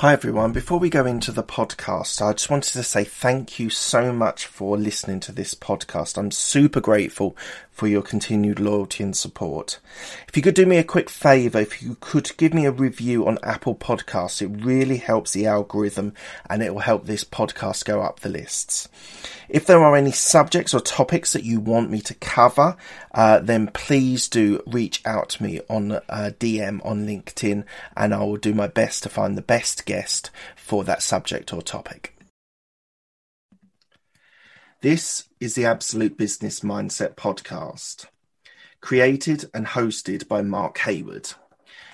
Hi everyone, before we go into the podcast, I just wanted to say thank you so much for listening to this podcast. I'm super grateful for your continued loyalty and support. If you could do me a quick favour, if you could give me a review on Apple Podcasts, it really helps the algorithm and it will help this podcast go up the lists. If there are any subjects or topics that you want me to cover, then please do reach out to me on DM on LinkedIn and I will do my best to find the best guest for that subject or topic. This is the Absolute Business Mindset podcast, created and hosted by Mark Hayward.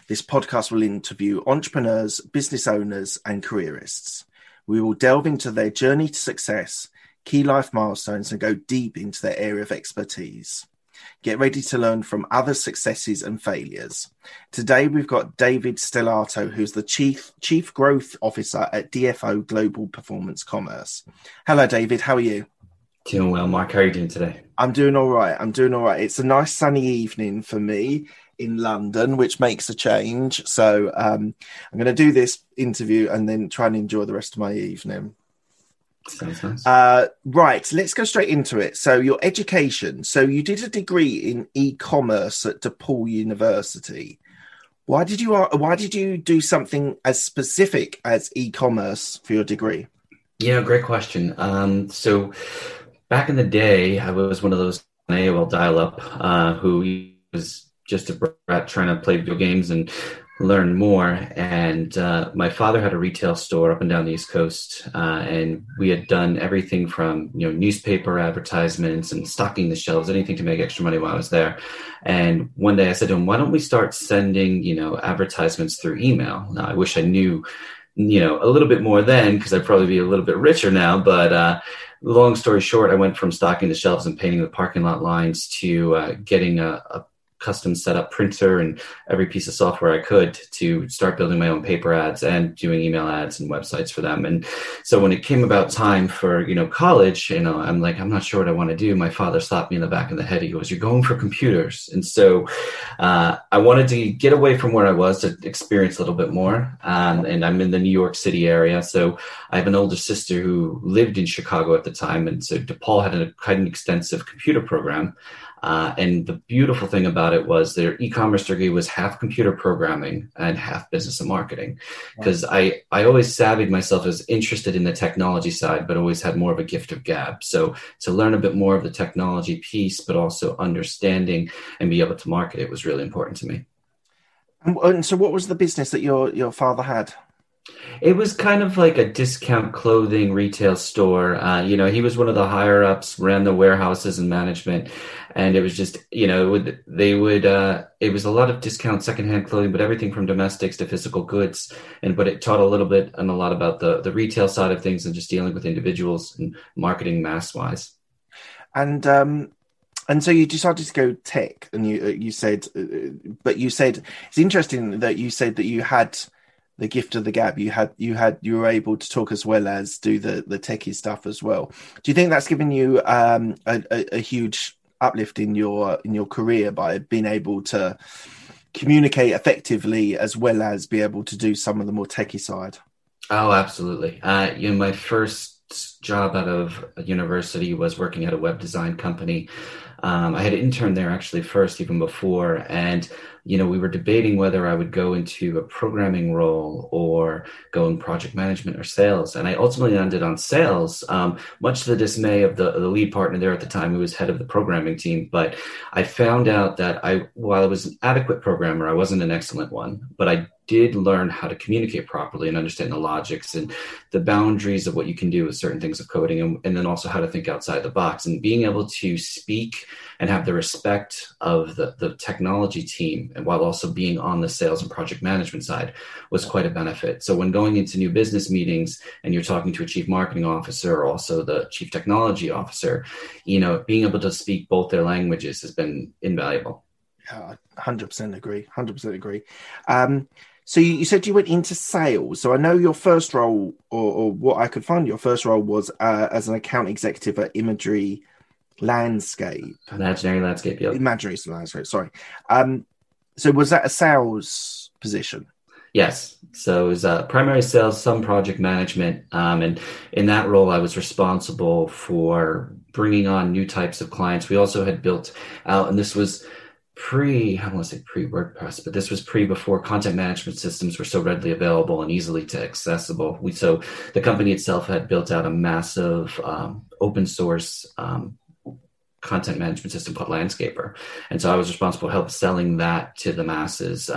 This podcast will interview entrepreneurs, business owners, and careerists. We will delve into their journey to success, key life milestones, and go deep into their area of expertise. Get ready to learn from other successes and failures. Today, we've got David Stilato, who's the Chief Growth Officer at DFO Global Performance Commerce. Hello, David. How are you? Doing well, Mike. How are you doing today? I'm doing all right. It's a nice sunny evening for me in London, which makes a change. So I'm going to do this interview and then try and enjoy the rest of my evening. Sounds nice. Right, let's go straight into it. So your education. So you did a degree in e-commerce at DePaul University. Why did you do something as specific as e-commerce for your degree? Yeah, great question. So back in the day, I was one of those AOL dial-up who was just a brat trying to play video games and learn more. And my father had a retail store up and down the East Coast, and we had done everything from newspaper advertisements and stocking the shelves, anything to make extra money while I was there. And one day I said to him, "Why don't we start sending advertisements through email?" Now, I wish I knew a little bit more then, because I'd probably be a little bit richer now. But long story short, I went from stocking the shelves and painting the parking lot lines to getting a custom set up printer and every piece of software I could to start building my own paper ads and doing email ads and websites for them. And so when it came about time for, college, I'm like, I'm not sure what I want to do. My father slapped me in the back of the head. He goes, "You're going for computers." And so I wanted to get away from where I was to experience a little bit more. And I'm in the New York City area. So I have an older sister who lived in Chicago at the time. And so DePaul had an extensive computer program. And the beautiful thing about it was their e-commerce degree was half computer programming and half business and marketing, because I always savvied myself as interested in the technology side, but always had more of a gift of gab. So to learn a bit more of the technology piece, but also understanding and be able to market it was really important to me. And so what was the business that your father had? It was kind of like a discount clothing retail store. He was one of the higher ups, ran the warehouses and management. And it was just, it was a lot of discount secondhand clothing, but everything from domestics to physical goods. But it taught a little bit and a lot about the retail side of things and just dealing with individuals and marketing mass wise. And so you decided to go tech, and you said it's interesting that you said that you had the gift of the gab. You were able to talk as well as do the techie stuff as well. Do you think that's given you a huge uplift in your career by being able to communicate effectively as well as be able to do some of the more techie side? Oh, absolutely. My first job out of university was working at a web design company. I had an intern there actually first, even before. And, we were debating whether I would go into a programming role or go in project management or sales. And I ultimately landed on sales, much to the dismay of the lead partner there at the time, who was head of the programming team. But I found out that while I was an adequate programmer, I wasn't an excellent one, but I did learn how to communicate properly and understand the logics and the boundaries of what you can do with certain things of coding, and then also how to think outside the box and being able to speak and have the respect of the technology team, and while also being on the sales and project management side was quite a benefit. So when going into new business meetings and you're talking to a chief marketing officer or also the chief technology officer, being able to speak both their languages has been invaluable. Yeah, 100% agree. So you said you went into sales. So I know your first role, or what I could find, your first role was as an account executive at Imaginary Landscape. Yeah. Imaginary Landscape. Sorry. So was that a sales position? Yes. So it was primary sales, some project management. And in that role, I was responsible for bringing on new types of clients. We also had built out, and this was I don't want to say pre-WordPress, but this was before content management systems were so readily available and easily accessible. So the company itself had built out a massive open source content management system called Landscaper. And so I was responsible for help selling that to the masses,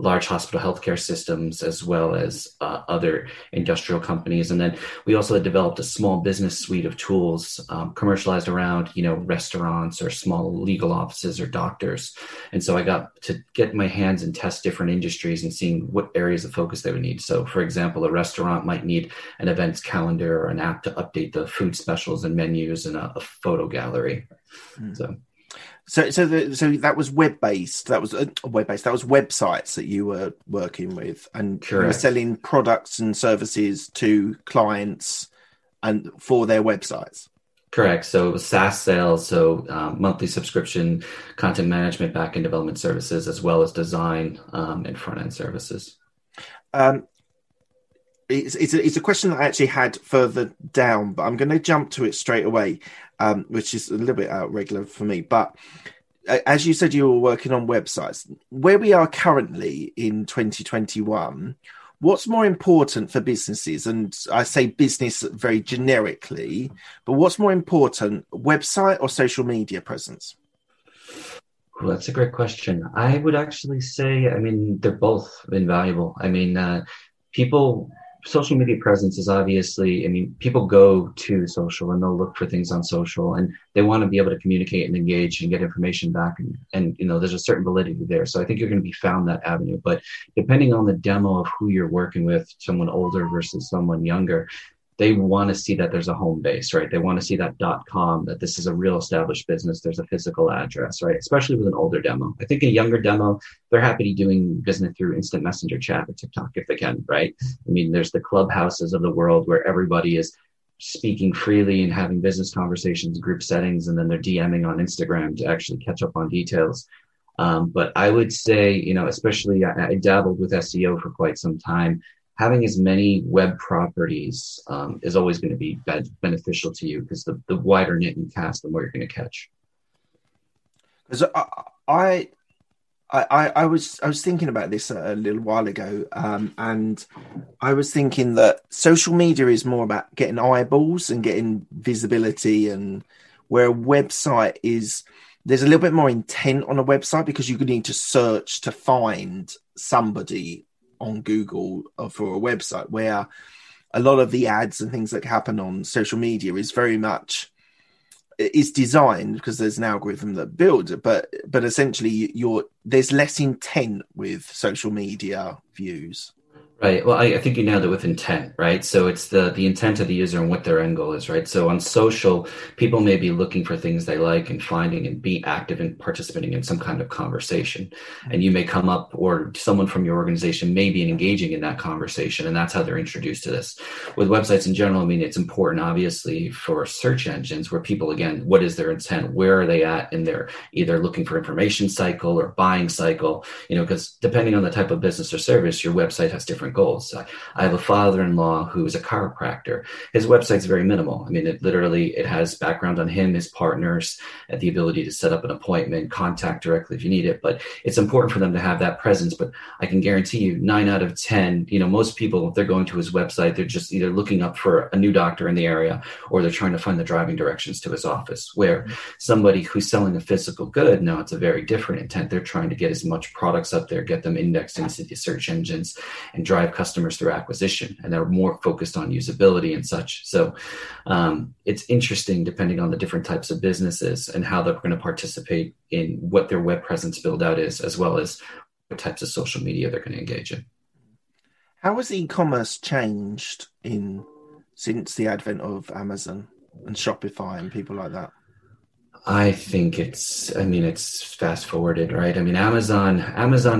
large hospital healthcare systems, as well as other industrial companies. And then we also had developed a small business suite of tools commercialized around, restaurants or small legal offices or doctors. And so I got to get my hands and test different industries and seeing what areas of focus they would need. So for example, a restaurant might need an events calendar or an app to update the food specials and menus and a photo gallery. So that was web-based. That was web-based. That was websites that you were working with, and you were selling products and services to clients and for their websites. Correct. So it was SaaS sales, so monthly subscription, content management, back-end development services, as well as design and front-end services. It's a question that I actually had further down, but I'm going to jump to it straight away, which is a little bit out regular for me. But as you said, you were working on websites. Where we are currently in 2021, what's more important for businesses? And I say business very generically, but what's more important, website or social media presence? Well, that's a great question. I would actually say, they're both invaluable. People... social media presence is obviously, people go to social and they'll look for things on social and they want to be able to communicate and engage and get information back. And there's a certain validity there. So I think you're going to be found that avenue, but depending on the demo of who you're working with, someone older versus someone younger, they want to see that there's a home base, right? They want to see that .com, that this is a real established business. There's a physical address, right? Especially with an older demo. I think a younger demo, they're happy doing business through instant messenger chat or TikTok if they can, right? There's the clubhouses of the world where everybody is speaking freely and having business conversations, group settings, and then they're DMing on Instagram to actually catch up on details. But I would say, especially I dabbled with SEO for quite some time. Having as many web properties is always going to be beneficial to you because the wider net you cast, the more you're going to catch. Because I was thinking about this a little while ago, and I was thinking that social media is more about getting eyeballs and getting visibility, and where a website is, there's a little bit more intent on a website because you need to search to find somebody on Google or for a website, where a lot of the ads and things that happen on social media is very much is designed because there's an algorithm that builds it, but essentially there's less intent with social media views. Right. Well, I think you nailed it with intent, right? So it's the intent of the user and what their end goal is, right? So on social, people may be looking for things they like and finding and be active and participating in some kind of conversation. And you may come up, or someone from your organization may be engaging in that conversation. And that's how they're introduced to this. With websites in general, it's important, obviously, for search engines where people, again, what is their intent? Where are they at in their either looking for information cycle or buying cycle? Because depending on the type of business or service, your website has different goals. I have a father-in-law who is a chiropractor. His website's very minimal. It has background on him, his partners, and the ability to set up an appointment, contact directly if you need it. But it's important for them to have that presence. But I can guarantee you 9 out of 10, most people, if they're going to his website, they're just either looking up for a new doctor in the area, or they're trying to find the driving directions to his office, where somebody who's selling a physical good, now it's a very different intent. They're trying to get as much products up there, get them indexed into the search engines and drive customers through acquisition, and they're more focused on usability and such. So it's interesting depending on the different types of businesses and how they're going to participate in what their web presence build out is, as well as what types of social media they're going to engage in. How has e-commerce changed since the advent of Amazon and Shopify and people like that? I think it's fast forwarded, right? Amazon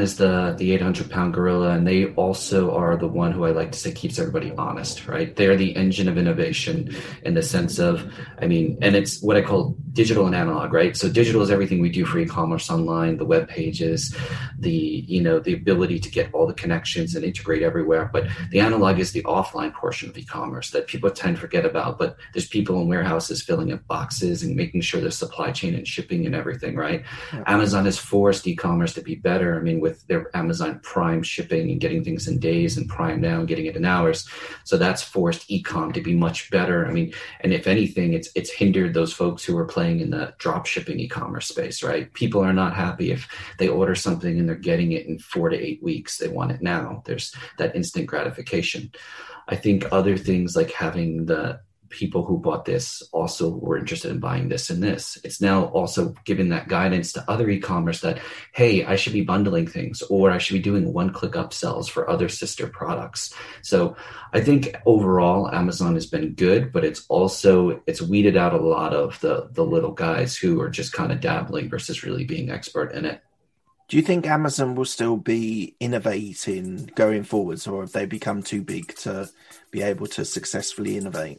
is the 800-pound gorilla, and they also are the one who I like to say keeps everybody honest, right? They're the engine of innovation in the sense of, and it's what I call digital and analog, right? So digital is everything we do for e-commerce online, the web pages, the ability to get all the connections and integrate everywhere. But the analog is the offline portion of e-commerce that people tend to forget about. But there's people in warehouses filling up boxes and making sure there's supply chain and shipping and everything, right? Okay. Amazon has forced e-commerce to be better. I mean, with their Amazon Prime shipping and getting things in days and Prime Now and getting it in hours. So that's forced e-com to be much better. I mean, and if anything, it's hindered those folks who are playing in the drop shipping e-commerce space, right? People are not happy if they order something and they're getting it in 4 to 8 weeks. They want it now. There's that instant gratification. I think other things like having the people who bought this also were interested in buying this and this. It's now also giving that guidance to other e-commerce that, hey, I should be bundling things, or I should be doing one-click upsells for other sister products. So I think overall Amazon has been good, but it's weeded out a lot of the little guys who are just kind of dabbling versus really being expert in it. Do you think Amazon will still be innovating going forwards, or have they become too big to be able to successfully innovate?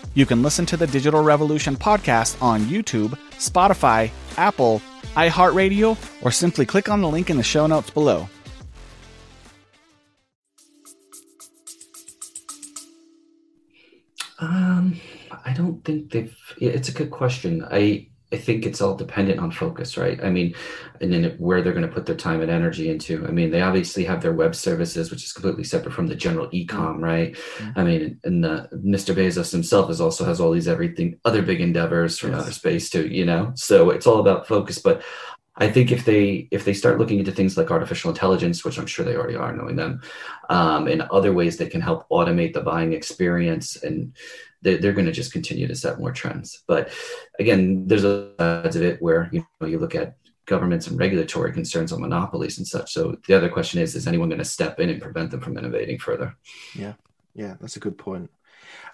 You can listen to the Digital Revolution podcast on YouTube, Spotify, Apple, iHeartRadio, or simply click on the link in the show notes below. I don't think it's a good question. I think it's all dependent on focus, right? I mean, and then where they're going to put their time and energy into. I mean, they obviously have their web services, which is completely separate from the general e-com, right? Mm-hmm. I mean, and Mr. Bezos himself also has all these other big endeavors from outer space too, So it's all about focus. But I think if they start looking into things like artificial intelligence, which I'm sure they already are, knowing them, and other ways that can help automate the buying experience, and they're going to just continue to set more trends. But again, there's a sides of it where you look at governments and regulatory concerns on monopolies and such. So the other question is anyone going to step in and prevent them from innovating further? Yeah, that's a good point.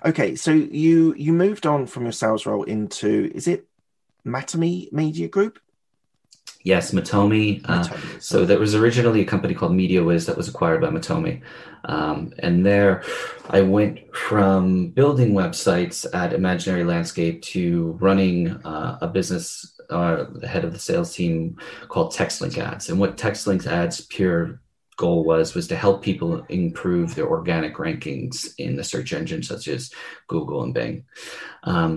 Okay, so you moved on from your sales role into, is it Matomy Media Group? Yes, Matomy. So there was originally a company called MediaWiz that was acquired by Matomy. And there I went from building websites at Imaginary Landscape to running a business, the head of the sales team, called TextLink Ads. And what TextLink Ads pure goal was to help people improve their organic rankings in the search engines such as Google and Bing.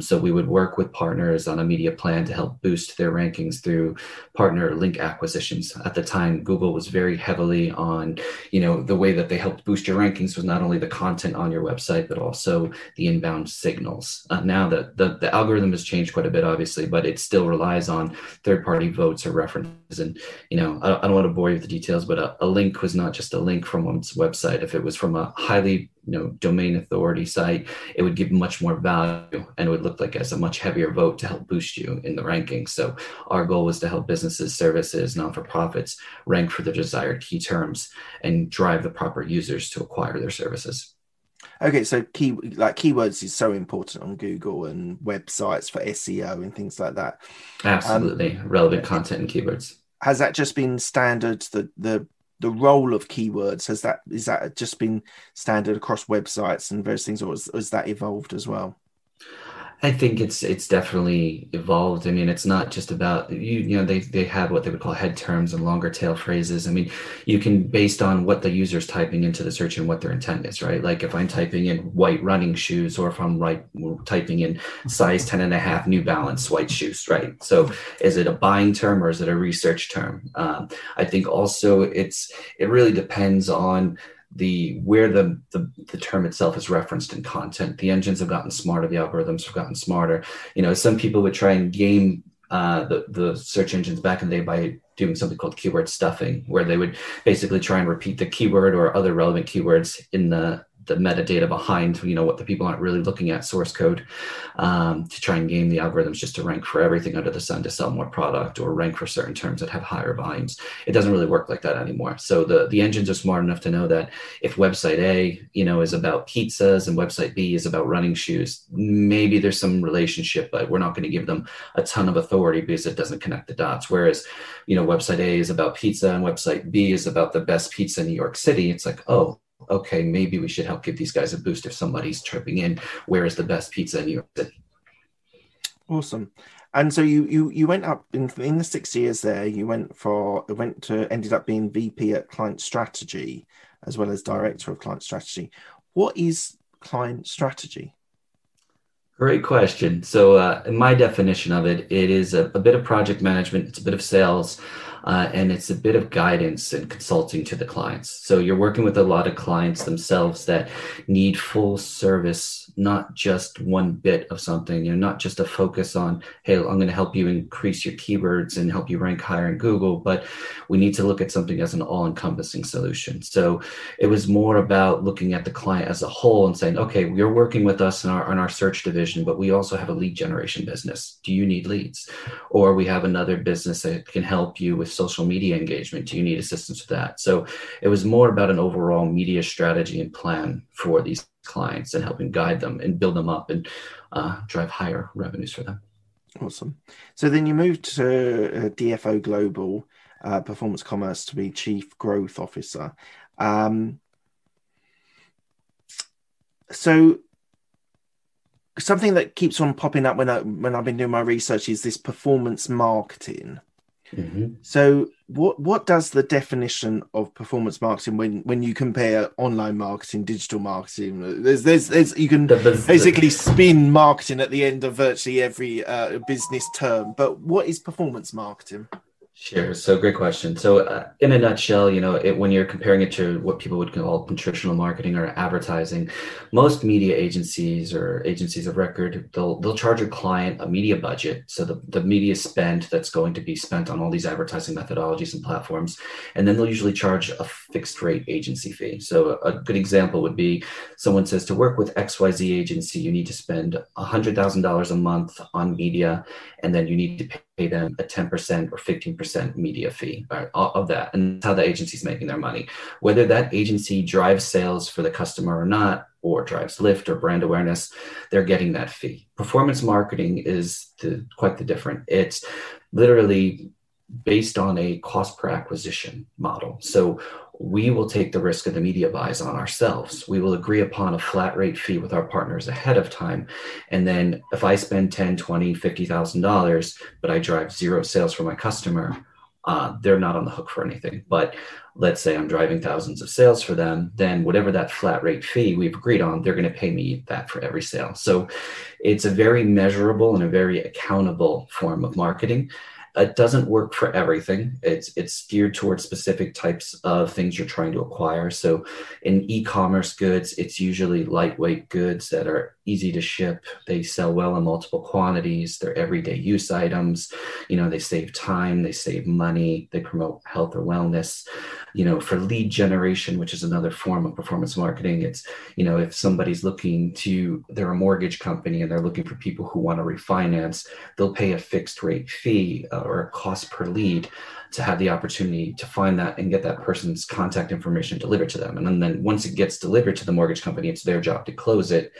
So we would work with partners on a media plan to help boost their rankings through partner link acquisitions. At the time, Google was very heavily on, the way that they helped boost your rankings was not only the content on your website, but also the inbound signals. Now the algorithm has changed quite a bit, obviously, but it still relies on third-party votes or references. And, I don't want to bore you with the details, but a link was not just a link from one's website. If it was from a highly domain authority site, it would give much more value and it would look like as a much heavier vote to help boost you in the rankings. So our goal was to help businesses, services, non-for-profits rank for their desired key terms and drive the proper users to acquire their services. Okay, so keywords is so important on Google and websites for SEO and things like that. Absolutely. Relevant content and keywords. Has that just been standard, the role of keywords, is that just been standard across websites and various things, or has that evolved as well? I think it's definitely evolved. I mean, it's not just about, they have what they would call head terms and longer tail phrases. I mean, you can, based on what the user's typing into the search and what their intent is, right? Like if I'm typing in white running shoes, or if I'm typing in size 10.5 New Balance white shoes, right? So is it a buying term or is it a research term? I think also it really depends on where the term itself is referenced in content. The engines have gotten smarter. The algorithms have gotten smarter. Some people would try and game the search engines back in the day by doing something called keyword stuffing, where they would basically try and repeat the keyword or other relevant keywords in the the metadata behind, you know, what the people aren't really looking at, source code, to try and game the algorithms just to rank for everything under the sun to sell more product or rank for certain terms that have higher volumes. It doesn't really work like that anymore. So the engines are smart enough to know that if website A, you know, is about pizzas and website B is about running shoes, maybe there's some relationship, but we're not going to give them a ton of authority because it doesn't connect the dots. Whereas, you know, website A is about pizza and website B is about the best pizza in New York City. It's like, oh, okay, maybe we should help give these guys a boost if somebody's chirping in, where is the best pizza in New York City? Awesome. And so you went up in the 6 years there. You ended up being VP at Client Strategy as well as Director of Client Strategy. What is Client Strategy? Great question. So in my definition of it, it is a bit of project management, it's a bit of sales, and it's a bit of guidance and consulting to the clients. So you're working with a lot of clients themselves that need full service, not just one bit of something, you know, not just a focus on, hey, I'm going to help you increase your keywords and help you rank higher in Google, but we need to look at something as an all-encompassing solution. So it was more about looking at the client as a whole and saying, okay, you're working with us in our search division, but we also have a lead generation business. Do you need leads? Or we have another business that can help you with social media engagement. Do you need assistance with that? So it was more about an overall media strategy and plan for these clients and helping guide them and build them up and drive higher revenues for them. Awesome. So then you moved to DFO Global Performance Commerce to be Chief Growth Officer. Something that keeps on popping up when I've been doing my research is this performance marketing. Mm-hmm. So what does the definition of performance marketing when you compare online marketing, digital marketing, there's you can basically spin marketing at the end of virtually every business term, but what is performance marketing? Sure. So great question. So in a nutshell, you know, when you're comparing it to what people would call traditional marketing or advertising, most media agencies or agencies of record, they'll charge a client a media budget. So the media spend that's going to be spent on all these advertising methodologies and platforms, and then they'll usually charge a fixed rate agency fee. So a good example would be someone says to work with XYZ agency, you need to spend $100,000 a month on media, and then you need to pay them a 10% or 15% media fee of that. And that's how the agency's making their money. Whether that agency drives sales for the customer or not, or drives lift or brand awareness, they're getting that fee. Performance marketing is quite the different. It's literally based on a cost per acquisition model. So we will take the risk of the media buys on ourselves. We will agree upon a flat rate fee with our partners ahead of time. And then if I spend $10,000, $20,000, $50,000, but I drive zero sales for my customer, they're not on the hook for anything. But let's say I'm driving thousands of sales for them, then whatever that flat rate fee we've agreed on, they're going to pay me that for every sale. So it's a very measurable and a very accountable form of marketing. It doesn't work for everything. It's geared towards specific types of things you're trying to acquire. So in e-commerce goods, it's usually lightweight goods that are easy to ship. They sell well in multiple quantities. They're everyday use items. You know, they save time, they save money, they promote health or wellness. You know, for lead generation, which is another form of performance marketing, it's, you know, if somebody's they're a mortgage company and they're looking for people who want to refinance, they'll pay a fixed rate fee or a cost per lead to have the opportunity to find that and get that person's contact information delivered to them. And then once it gets delivered to the mortgage company, it's their job to close it,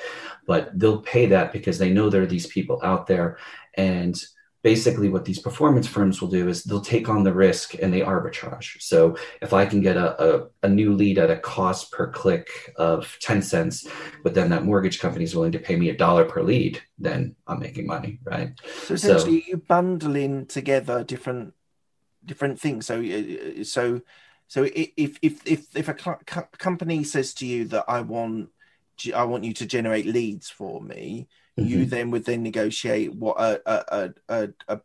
but they'll pay that because they know there are these people out there. And basically what these performance firms will do is they'll take on the risk and they arbitrage. So if I can get a new lead at a cost per click of 10 cents, but then that mortgage company is willing to pay me $1 per lead, then I'm making money, right? So essentially you bundle in together different things. So if a company says to you that I want you to generate leads for me, you then would then negotiate what a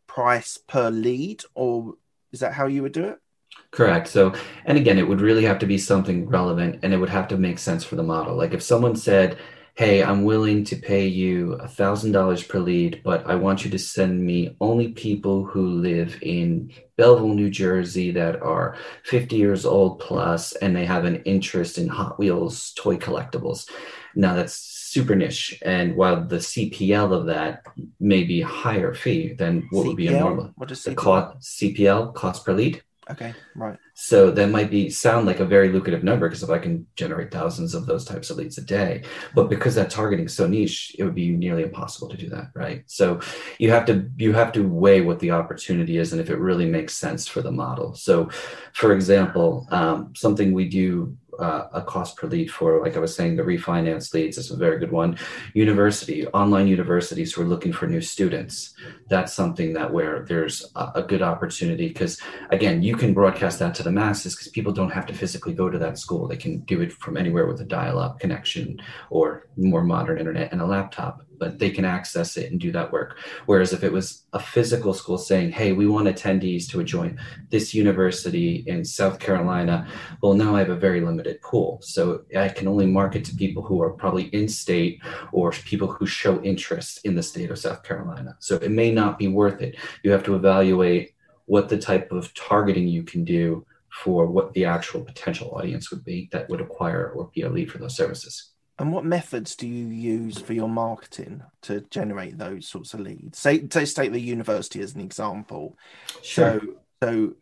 price per lead, or is that how you would do it? Correct. So, and again, it would really have to be something relevant and it would have to make sense for the model. Like if someone said, hey, I'm willing to pay you $1,000 per lead, but I want you to send me only people who live in Belleville, New Jersey that are 50 years old plus, and they have an interest in Hot Wheels toy collectibles. Now that's super niche. And while the CPL of that may be a higher fee than what would be a normal. What is CPL? The CPL, cost per lead. Okay, right. So that might be sound like a very lucrative number, because if I can generate thousands of those types of leads a day, but because that targeting is so niche, it would be nearly impossible to do that, right? So you have to weigh what the opportunity is and if it really makes sense for the model. So, for example, something we do. A cost per lead for, like I was saying, the refinance leads is a very good one. University, online universities who are looking for new students. That's something that where there's a good opportunity, because again, you can broadcast that to the masses because people don't have to physically go to that school. They can do it from anywhere with a dial-up connection or more modern internet and a laptop, but they can access it and do that work. Whereas if it was a physical school saying, hey, we want attendees to join this university in South Carolina, well, now I have a very limited pool. So I can only market to people who are probably in state or people who show interest in the state of South Carolina. So it may not be worth it. You have to evaluate what the type of targeting you can do for what the actual potential audience would be that would acquire or be a lead for those services. And what methods do you use for your marketing to generate those sorts of leads? Say state the university as an example. Sure. So do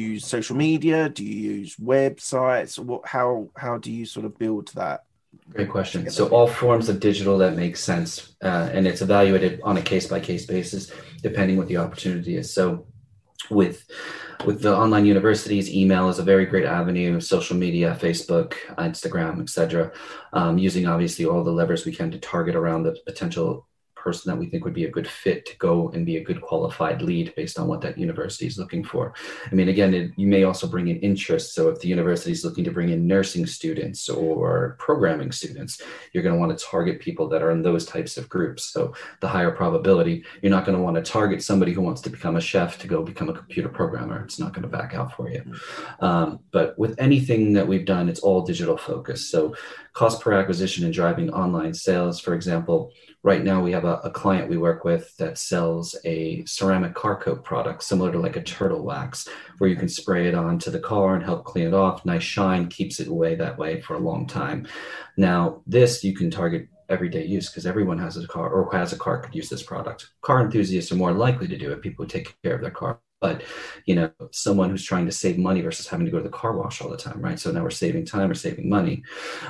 you use social media? Do you use websites? How do you sort of build that? Great question. So all forms of digital that makes sense, and it's evaluated on a case-by-case basis, depending what the opportunity is. So with the online universities, email is a very great avenue, social media, Facebook, Instagram, etc. Using obviously all the levers we can to target around the potential person that we think would be a good fit to go and be a good qualified lead based on what that university is looking for. I mean, again, you may also bring in interest. So if the university is looking to bring in nursing students or programming students, you're going to want to target people that are in those types of groups. So the higher probability, you're not going to want to target somebody who wants to become a chef to go become a computer programmer. It's not going to back out for you. But with anything that we've done, it's all digital focused. So cost per acquisition and driving online sales, for example, right now we have a client we work with that sells a ceramic car coat product similar to like a turtle wax, where you can spray it onto the car and help clean it off. Nice shine, keeps it away that way for a long time. Now this you can target everyday use, because everyone has a car or who has a car could use this product. Car enthusiasts are more likely to do it. People who take care of their car. But, you know, someone who's trying to save money versus having to go to the car wash all the time, right? So now we're saving time, we're saving money.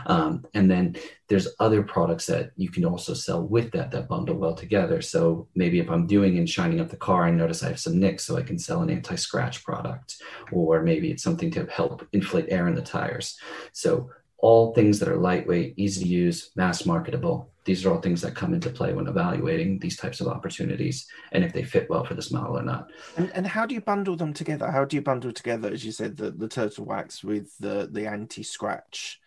And then there's other products that you can also sell with that bundle well together. So maybe if I'm doing and shining up the car, I notice I have some nicks, so I can sell an anti-scratch product, or maybe it's something to help inflate air in the tires. So all things that are lightweight, easy to use, mass marketable. These are all things that come into play when evaluating these types of opportunities and if they fit well for this model or not. And how do you bundle them together? How do you bundle together, as you said, the turtle wax with the anti-scratch?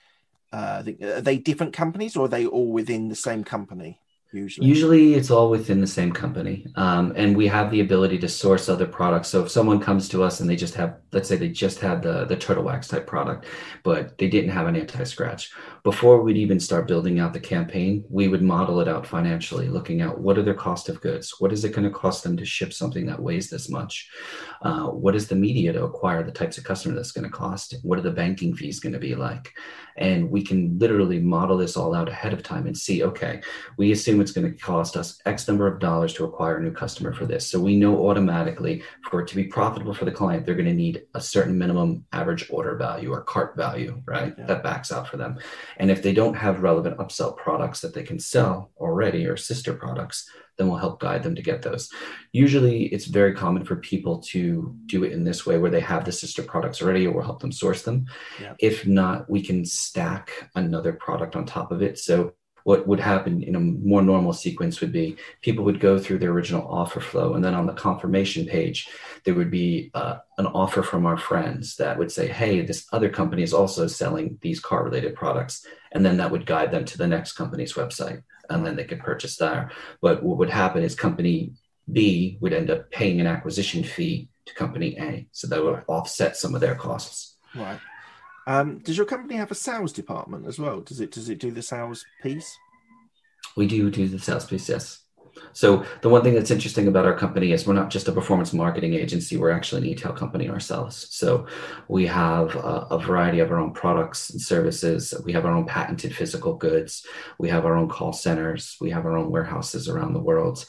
Are they different companies or are they all within the same company? Usually it's all within the same company. And we have the ability to source other products. So if someone comes to us and they just have, let's say they just had the turtle wax type product, but they didn't have an anti-scratch, before we'd even start building out the campaign, we would model it out financially, looking at what are their cost of goods? What is it going to cost them to ship something that weighs this much? What is the media to acquire the types of customer that's going to cost? What are the banking fees going to be like? And we can literally model this all out ahead of time and see, okay, we assume it's going to cost us X number of dollars to acquire a new customer for this. So we know automatically for it to be profitable for the client, they're going to need a certain minimum average order value or cart value, right? Yeah. That backs out for them. And if they don't have relevant upsell products that they can sell already or sister products, then we'll help guide them to get those. Usually it's very common for people to do it in this way where they have the sister products already, or we'll help them source them. Yeah. If not, we can stack another product on top of it. So what would happen in a more normal sequence would be people would go through their original offer flow. And then on the confirmation page, there would be an offer from our friends that would say, hey, this other company is also selling these car related products. And then that would guide them to the next company's website. And then they could purchase there. But what would happen is company B would end up paying an acquisition fee to company A. So that would offset some of their costs. Right. Does your company have a sales department as well? Does it do the sales piece? we do the sales piece, yes. So the one thing that's interesting about our company is we're not just a performance marketing agency. We're actually an e-tail company ourselves. So we have a variety of our own products and services. We have our own patented physical goods. We have our own call centers. We have our own warehouses around the world.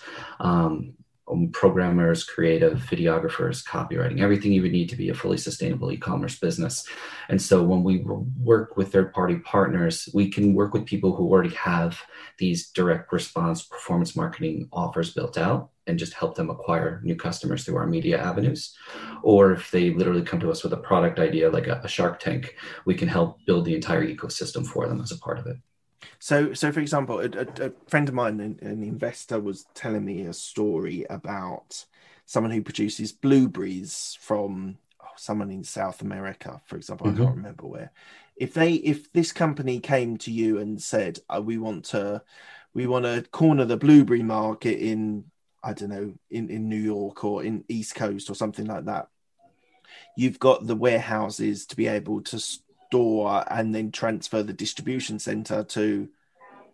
Programmers, creative, videographers, copywriting, everything you would need to be a fully sustainable e-commerce business. And so when we work with third-party partners, we can work with people who already have these direct response performance marketing offers built out and just help them acquire new customers through our media avenues. Or if they literally come to us with a product idea like a Shark Tank, we can help build the entire ecosystem for them as a part of it. So for example, a friend of mine, an investor, was telling me a story about someone who produces blueberries from someone in South America, for example. Mm-hmm. I can't remember where. If this company came to you and said, we want to corner the blueberry market in, I don't know, in New York or in East Coast or something like that, you've got the warehouses to be able to store and then transfer the distribution center to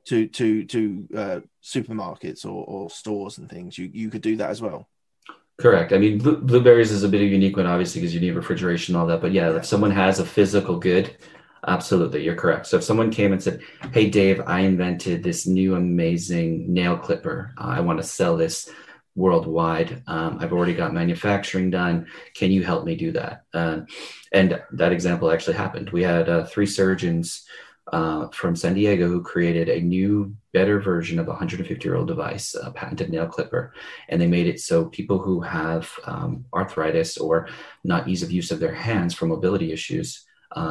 supermarkets or stores and things. You could do that as well. Correct. I mean, blueberries is a bit of a unique one, obviously, because you need refrigeration and all that. But yeah, if someone has a physical good, absolutely, you're correct. So if someone came and said, hey, Dave, I invented this new amazing nail clipper. I want to sell this worldwide. I've already got manufacturing done. Can you help me do that? And that example actually happened. We had three surgeons from San Diego who created a new, better version of a 150-year-old device, a patented nail clipper. And they made it so people who have arthritis or not ease of use of their hands for mobility issues,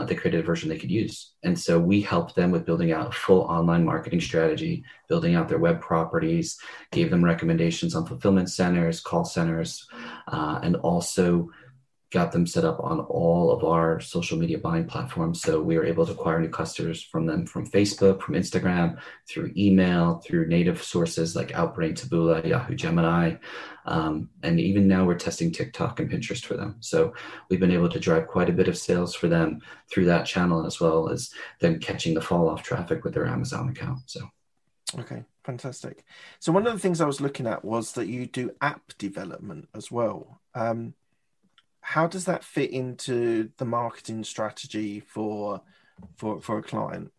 they created a version they could use. And so we helped them with building out a full online marketing strategy, building out their web properties, gave them recommendations on fulfillment centers, call centers, and also got them set up on all of our social media buying platforms. So we were able to acquire new customers from them, from Facebook, from Instagram, through email, through native sources like Outbrain, Taboola, Yahoo, Gemini. And even now we're testing TikTok and Pinterest for them. So we've been able to drive quite a bit of sales for them through that channel, as well as them catching the fall off traffic with their Amazon account. So, okay, fantastic. So one of the things I was looking at was that you do app development as well. How does that fit into the marketing strategy for a client?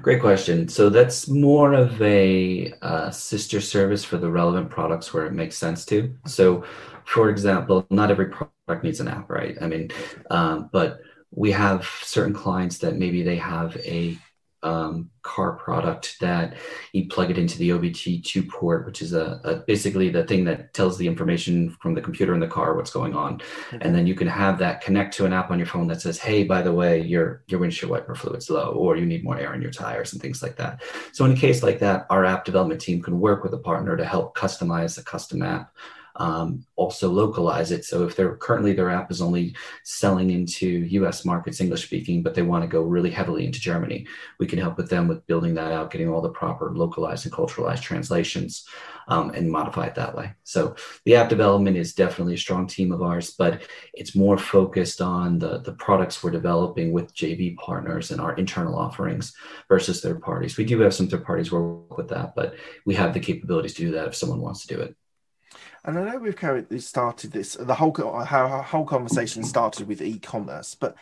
Great question. So that's more of a sister service for the relevant products where it makes sense to. So, for example, not every product needs an app, right? I mean, but we have certain clients that maybe they have a car product that you plug it into the OBD2 port, which is a basically the thing that tells the information from the computer in the car what's going on. Mm-hmm. And then you can have that connect to an app on your phone that says, hey, by the way, your windshield wiper fluid's low, or you need more air in your tires and things like that. So in a case like that, our app development team can work with a partner to help customize a custom app, also localize it. So if they're currently their app is only selling into US markets, English speaking, but they want to go really heavily into Germany, we can help with them with building that out, getting all the proper localized and culturalized translations, and modify it that way. So the app development is definitely a strong team of ours, but it's more focused on the products we're developing with JV partners and our internal offerings versus third parties. We do have some third parties work with that, but we have the capabilities to do that if someone wants to do it. And I know we've currently started this, our whole conversation started with e-commerce, but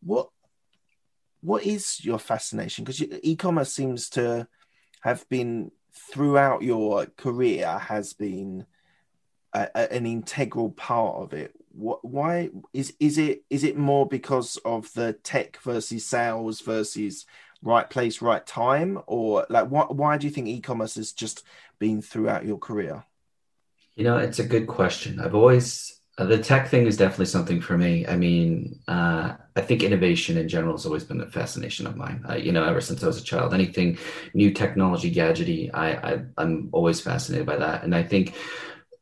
what is your fascination? Because e-commerce seems to have been, throughout your career, has been an integral part of it. Why is it more because of the tech versus sales versus right place, right time? Or like, why do you think e-commerce has just been throughout your career? You know, it's a good question. I've always, the tech thing is definitely something for me. I mean, I think innovation in general has always been a fascination of mine. You know, ever since I was a child, anything new, technology, gadgety, I'm always fascinated by that. And I think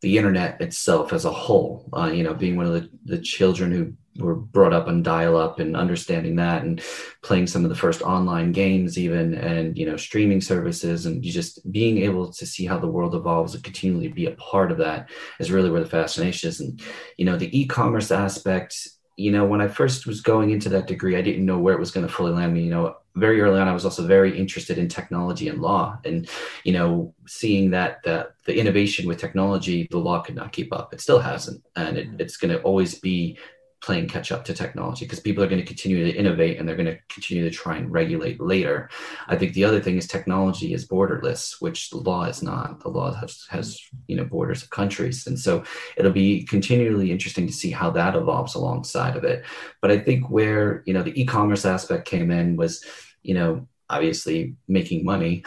the internet itself as a whole, you know, being one of the children who were brought up on dial-up and understanding that and playing some of the first online games even, and, you know, streaming services, and you just being able to see how the world evolves and continually be a part of that is really where the fascination is. And, you know, the e-commerce aspect, you know, when I first was going into that degree, I didn't know where it was going to fully land me. You know, very early on, I was also very interested in technology and law, and, you know, seeing that the innovation with technology, the law could not keep up. It still hasn't. And it's going to always be playing catch up to technology, because people are going to continue to innovate and they're going to continue to try and regulate later. I think the other thing is technology is borderless, which the law is not. The law has you know, borders of countries. And so it'll be continually interesting to see how that evolves alongside of it. But I think where, you know, the e-commerce aspect came in was, you know, obviously making money,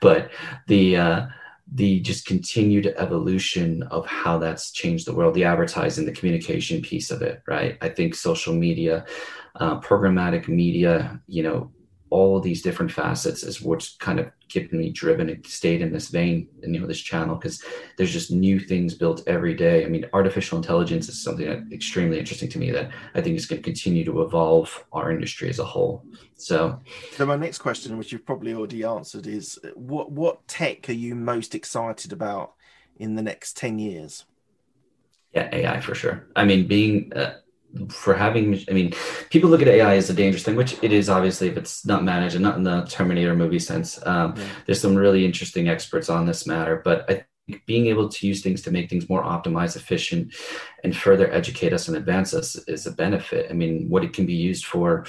but the just continued evolution of how that's changed the world, the advertising, the communication piece of it, right? I think social media, programmatic media, you know, all of these different facets is what's kind of kept me driven and stayed in this vein, and, you know, this channel, because there's just new things built every day. I mean, artificial intelligence is something that's extremely interesting to me that I think is going to continue to evolve our industry as a whole. So my next question, which you've probably already answered, is what tech are you most excited about in the next 10 years? Yeah, AI for sure. I mean, people look at AI as a dangerous thing, which it is, obviously, if it's not managed, and not in the Terminator movie sense. There's some really interesting experts on this matter, but I think being able to use things to make things more optimized, efficient, and further educate us and advance us is a benefit. I mean, what it can be used for,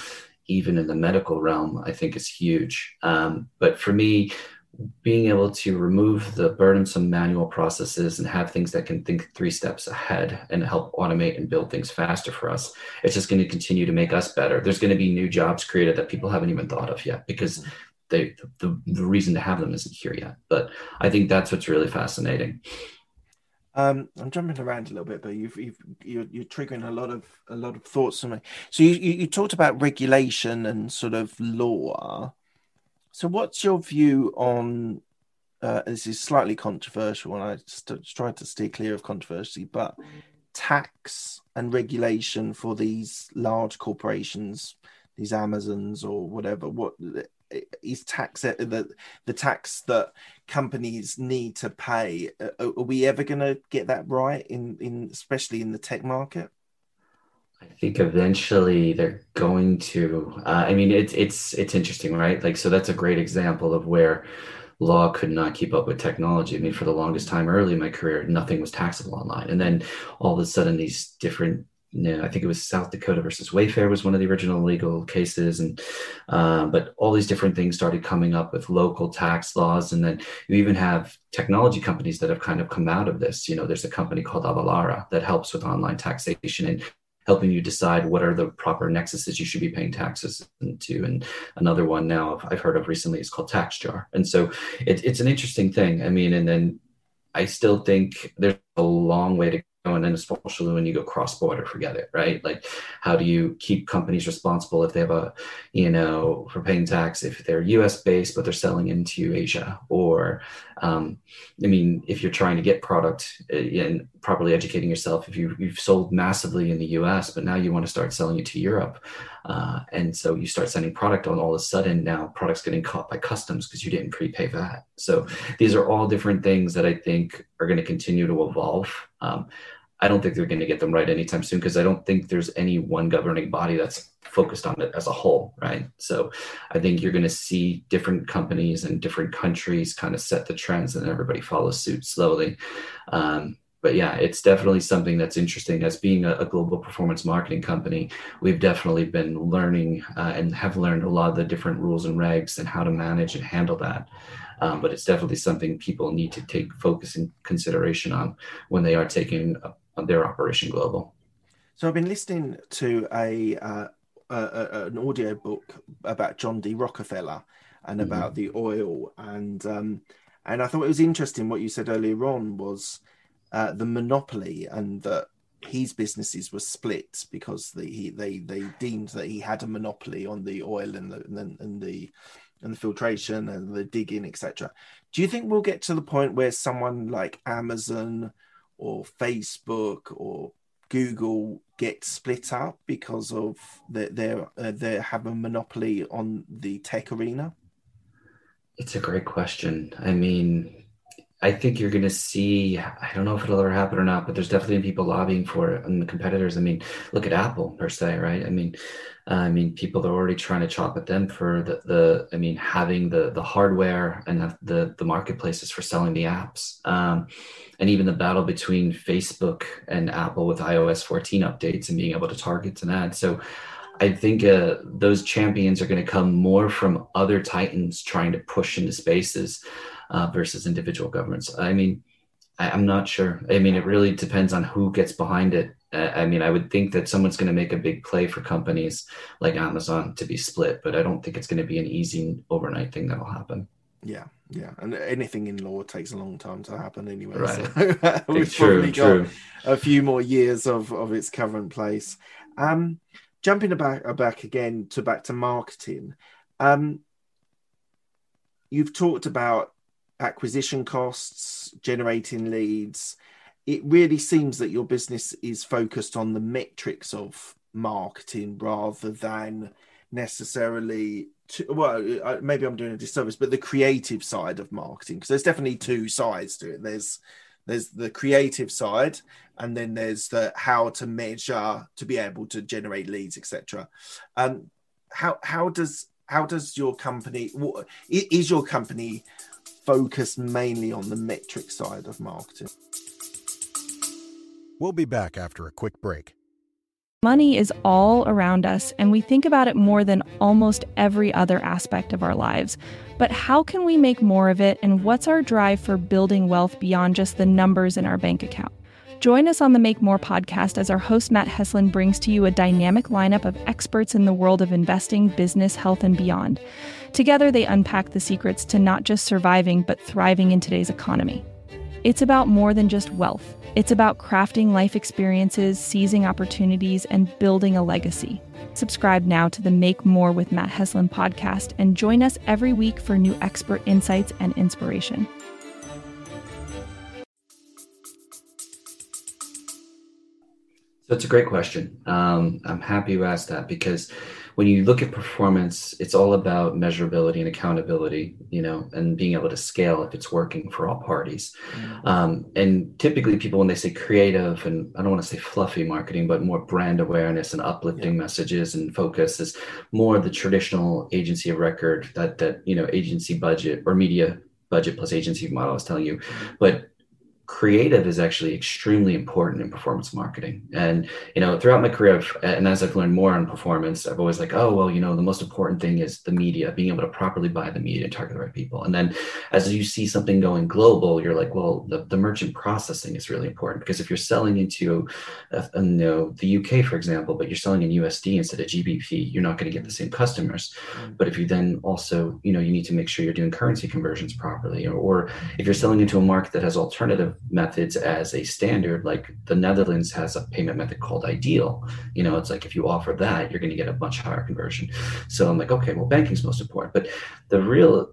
even in the medical realm, I think is huge. But for me, being able to remove the burdensome manual processes and have things that can think 3 steps ahead and help automate and build things faster for us, it's just going to continue to make us better. There's going to be new jobs created that people haven't even thought of yet, because the reason to have them isn't here yet. But I think that's what's really fascinating. I'm jumping around a little bit, but you're triggering a lot of thoughts for me. So you talked about regulation and sort of law. So what's your view on, this is slightly controversial, and I tried to steer clear of controversy, but tax and regulation for these large corporations, these Amazons or whatever, what is tax, the tax that companies need to pay? Are we ever going to get that right, in especially in the tech market? I think eventually they're going to, I mean, it's interesting, right? Like, so that's a great example of where law could not keep up with technology. I mean, for the longest time early in my career, nothing was taxable online. And then all of a sudden these different, you know, I think it was South Dakota versus Wayfair was one of the original legal cases. And, but all these different things started coming up with local tax laws. And then you even have technology companies that have kind of come out of this. You know, there's a company called Avalara that helps with online taxation and helping you decide what are the proper nexuses you should be paying taxes into. And another one now I've heard of recently is called Tax Jar. And so it's an interesting thing. I mean, and then I still think there's a long way to go. And then especially when you go cross-border, forget it, right? Like, how do you keep companies responsible if they have a, you know, for paying tax, if they're US-based, but they're selling into Asia? Or, I mean, if you're trying to get product and properly educating yourself, if you've sold massively in the US, but now you want to start selling it to Europe. And so you start sending product on, all of a sudden now product's getting caught by customs because you didn't prepay VAT. So these are all different things that I think are going to continue to evolve. I don't think they're going to get them right anytime soon, because I don't think there's any one governing body that's focused on it as a whole, right? So I think you're going to see different companies and different countries kind of set the trends, and everybody follows suit slowly. But yeah, it's definitely something that's interesting. As being a global performance marketing company, we've definitely been learning and have learned a lot of the different rules and regs and how to manage and handle that. But it's definitely something people need to take focus and consideration on when they are taking their operation global. So I've been listening to an audio book about John D. Rockefeller and about the oil, and I thought it was interesting what you said earlier on was the monopoly, and that his businesses were split because they deemed that he had a monopoly on the oil and the filtration and the digging, etc. Do you think we'll get to the point where someone like Amazon or Facebook or Google get split up because of they have a monopoly on the tech arena? It's a great question. I mean, I think you're going to see, I don't know if it'll ever happen or not, but there's definitely people lobbying for it and the competitors. I mean, look at Apple per se, right? I mean, people are already trying to chop at them for having the hardware and the marketplaces for selling the apps. And even the battle between Facebook and Apple with iOS 14 updates and being able to target an ad. So I think those champions are going to come more from other titans trying to push into spaces versus individual governments. I mean, I'm not sure. I mean, it really depends on who gets behind it. I mean, I would think that someone's going to make a big play for companies like Amazon to be split, but I don't think it's going to be an easy overnight thing that'll happen. Yeah. Yeah. And anything in law takes a long time to happen anyway. Right. So we've probably got a few more years of its current place. Jumping back again to back to marketing. You've talked about acquisition costs, generating leads. It really seems that your business is focused on the metrics of marketing rather than necessarily, maybe I'm doing a disservice, but the creative side of marketing, because there's definitely two sides to it. There's the creative side, and then there's the how to measure to be able to generate leads, etc. How does your company, is your company focused mainly on the metric side of marketing? We'll be back after a quick break. Money is all around us, and we think about it more than almost every other aspect of our lives. But how can we make more of it, and what's our drive for building wealth beyond just the numbers in our bank account? Join us on the Make More podcast as our host Matt Heslin brings to you a dynamic lineup of experts in the world of investing, business, health, and beyond. Together, they unpack the secrets to not just surviving, but thriving in today's economy. It's about more than just wealth. It's about crafting life experiences, seizing opportunities, and building a legacy. Subscribe now to the Make More with Matt Heslin podcast and join us every week for new expert insights and inspiration. So it's a great question. I'm happy you asked that, because when you look at performance, it's all about measurability and accountability, and being able to scale if it's working for all parties. Mm-hmm. And typically people, when they say creative, and I don't want to say fluffy marketing, but more brand awareness and uplifting messages and focus is more the traditional agency of record that agency budget or media budget plus agency model I was telling you. Mm-hmm. But creative is actually extremely important in performance marketing. And, throughout my career, as I've learned more on performance, I've always like, the most important thing is the media, being able to properly buy the media and target the right people. And then as you see something going global, you're like, well, the merchant processing is really important, because if you're selling into the UK, for example, but you're selling in USD instead of GBP, you're not going to get the same customers. But if you then also, you need to make sure you're doing currency conversions properly, or if you're selling into a market that has alternative methods as a standard, like the Netherlands has a payment method called Ideal. It's like if you offer that, you're going to get a much higher conversion. So I'm like, okay, well, banking's most important, but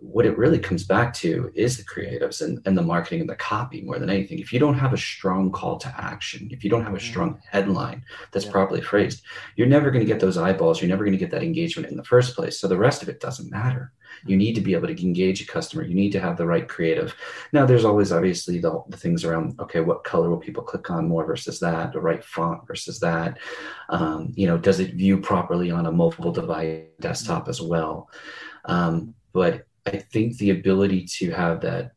what it really comes back to is the creatives and the marketing and the copy more than anything. If you don't have a strong call to action, if you don't have a strong headline that's properly phrased, you're never going to get those eyeballs. You're never going to get that engagement in the first place. So the rest of it doesn't matter. You need to be able to engage a customer. You need to have the right creative. Now, there's always obviously the things around, okay, what color will people click on more versus that, the right font versus that. Does it view properly on a mobile device, desktop as well? But I think the ability to have that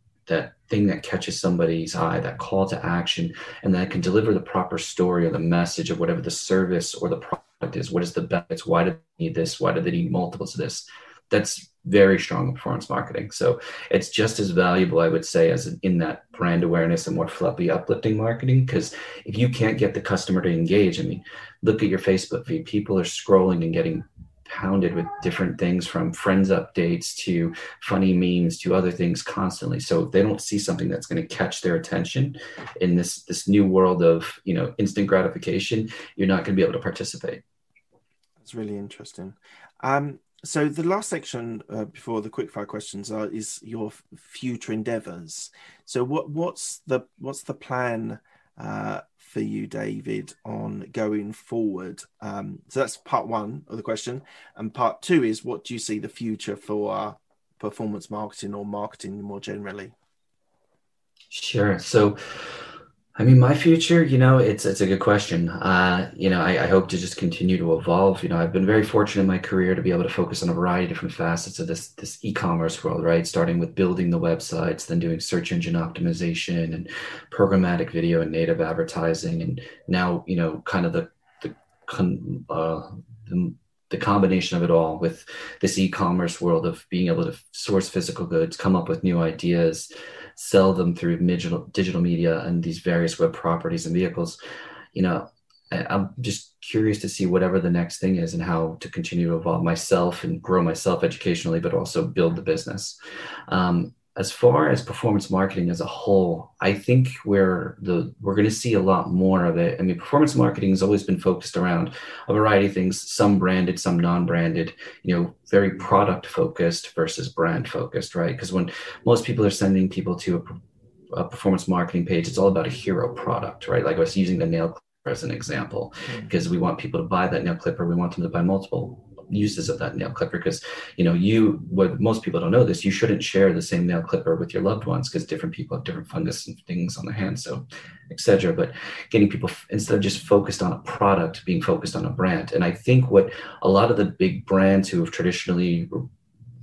thing that catches somebody's eye, that call to action, and that can deliver the proper story or the message of whatever the service or the product is. What is the best? Why do they need this? Why do they need multiples of this? That's very strong performance marketing. So it's just as valuable, I would say, as in that brand awareness and more fluffy uplifting marketing, because if you can't get the customer to engage, I mean, look at your Facebook feed. People are scrolling and getting pounded with different things, from friends updates to funny memes to other things constantly. So if they don't see something that's going to catch their attention in this new world of, instant gratification, you're not going to be able to participate. That's really interesting. So the last section before the quickfire questions is your future endeavours. So what's the plan for you, David, on going forward? So that's part one of the question, and part two is, what do you see the future for performance marketing or marketing more generally? Sure. So, I mean, my future, it's a good question. I hope to just continue to evolve. I've been very fortunate in my career to be able to focus on a variety of different facets of this e-commerce world, right? Starting with building the websites, then doing search engine optimization and programmatic video and native advertising. And now, kind of the combination of it all with this e-commerce world of being able to source physical goods, come up with new ideas, sell them through digital media and these various web properties and vehicles. I'm just curious to see whatever the next thing is and how to continue to evolve myself and grow myself educationally, but also build the business. As far as performance marketing as a whole, I think we're going to see a lot more of it. I mean, performance marketing has always been focused around a variety of things, some branded, some non-branded, very product focused versus brand focused, right? Because when most people are sending people to a performance marketing page, it's all about a hero product, right? Like I was using the nail clipper as an example, because we want people to buy that nail clipper. We want them to buy multiple uses of that nail clipper, because what most people don't know this, you shouldn't share the same nail clipper with your loved ones, because different people have different fungus and things on their hands, so etc. But getting people instead of just focused on a product, being focused on a brand. And I think what a lot of the big brands who have traditionally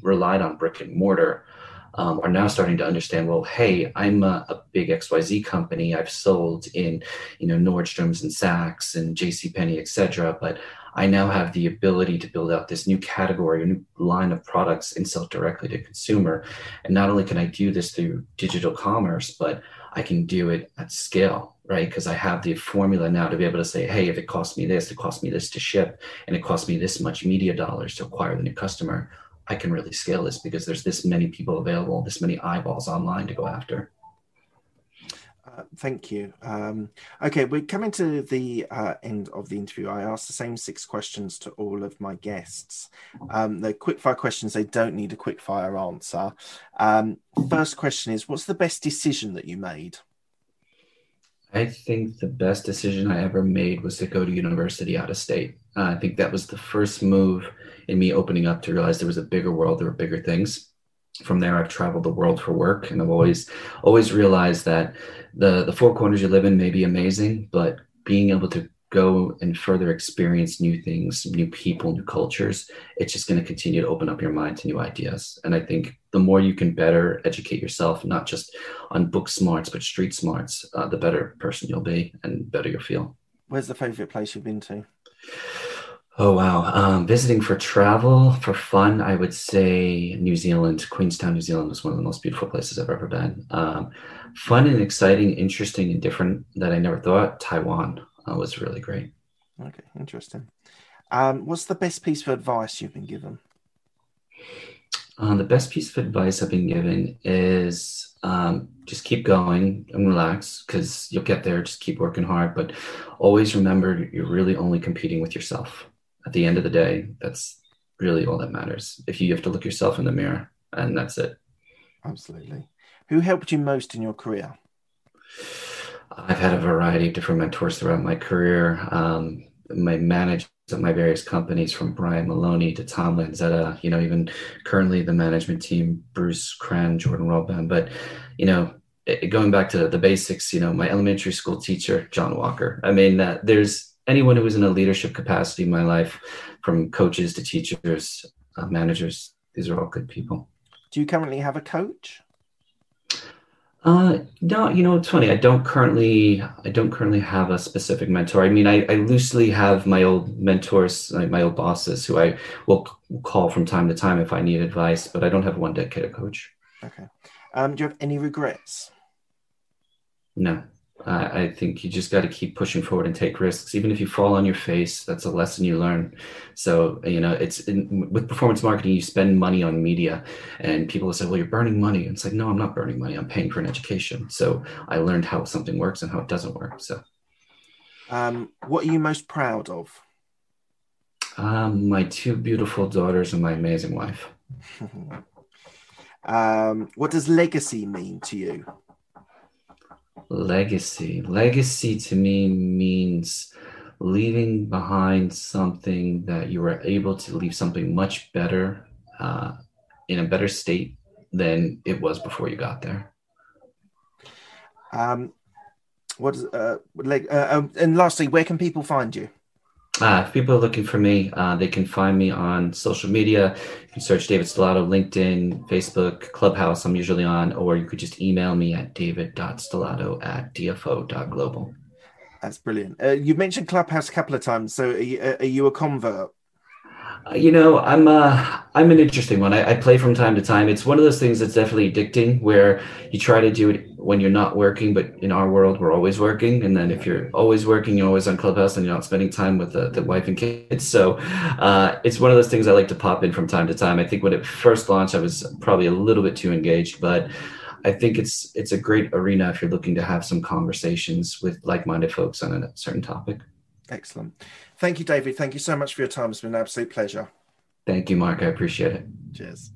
relied on brick and mortar are now starting to understand, well, hey, I'm a big XYZ company. I've sold in Nordstrom's and Saks and JCPenney, etc. But I now have the ability to build out this new category, a new line of products and sell directly to consumer. And not only can I do this through digital commerce, but I can do it at scale, right? Because I have the formula now to be able to say, hey, if it costs me this, it costs me this to ship, and it costs me this much media dollars to acquire the new customer, I can really scale this because there's this many people available, this many eyeballs online to go after. Thank you. Okay, we're coming to the end of the interview. I asked the same 6 questions to all of my guests. They're quickfire questions. They don't need a quickfire answer. First question is, what's the best decision that you made? I think the best decision I ever made was to go to university out of state. I think that was the first move in me opening up to realize there was a bigger world, there were bigger things. From there, I've traveled the world for work, and I've always realized that the four corners you live in may be amazing, but being able to go and further experience new things, new people, new cultures, it's just going to continue to open up your mind to new ideas. And I think the more you can better educate yourself, not just on book smarts, but street smarts, the better person you'll be and better you'll feel. Where's the favorite place you've been to? Oh, wow. Visiting for travel, for fun, I would say New Zealand. Queenstown, New Zealand was one of the most beautiful places I've ever been. Fun and exciting, interesting and different that I never thought. Taiwan was really great. Okay, interesting. What's the best piece of advice you've been given? The best piece of advice I've been given is just keep going and relax, because you'll get there. Just keep working hard, but always remember you're really only competing with yourself. At the end of the day, that's really all that matters. If you have to look yourself in the mirror, and that's it. Absolutely. Who helped you most in your career? I've had a variety of different mentors throughout my career. My managers at my various companies, from Brian Maloney to Tom Lanzetta, even currently the management team, Bruce Cran, Jordan Robin. But, going back to the basics, my elementary school teacher, John Walker. I mean, there's anyone who was in a leadership capacity in my life, from coaches to teachers, managers, these are all good people. Do you currently have a coach? No, it's funny. I don't currently have a specific mentor. I mean, I loosely have my old mentors, my old bosses, who I will call from time to time if I need advice, but I don't have one dedicated coach. Okay. Do you have any regrets? No. I think you just got to keep pushing forward and take risks. Even if you fall on your face, that's a lesson you learn. So, with performance marketing, you spend money on media, and people will say, well, you're burning money. And it's like, no, I'm not burning money. I'm paying for an education. So I learned how something works and how it doesn't work. So what are you most proud of? My 2 beautiful daughters and my amazing wife. What does legacy mean to you? Legacy to me means leaving behind something that you were able to leave something much better, in a better state than it was before you got there. And lastly, where can people find you? If people are looking for me, they can find me on social media. You can search David Stilato, LinkedIn, Facebook, Clubhouse, I'm usually on, or you could just email me at david.stilato@dfo.global. That's brilliant. You mentioned Clubhouse a couple of times. So are you a convert? I'm an interesting one. I play from time to time. It's one of those things that's definitely addicting, where you try to do it when you're not working, but in our world, we're always working. And then if you're always working, you're always on Clubhouse and you're not spending time with the wife and kids. So it's one of those things I like to pop in from time to time. I think when it first launched, I was probably a little bit too engaged, but I think it's a great arena if you're looking to have some conversations with like-minded folks on a certain topic. Excellent. Thank you, David. Thank you so much for your time. It's been an absolute pleasure. Thank you, Mark. I appreciate it. Cheers.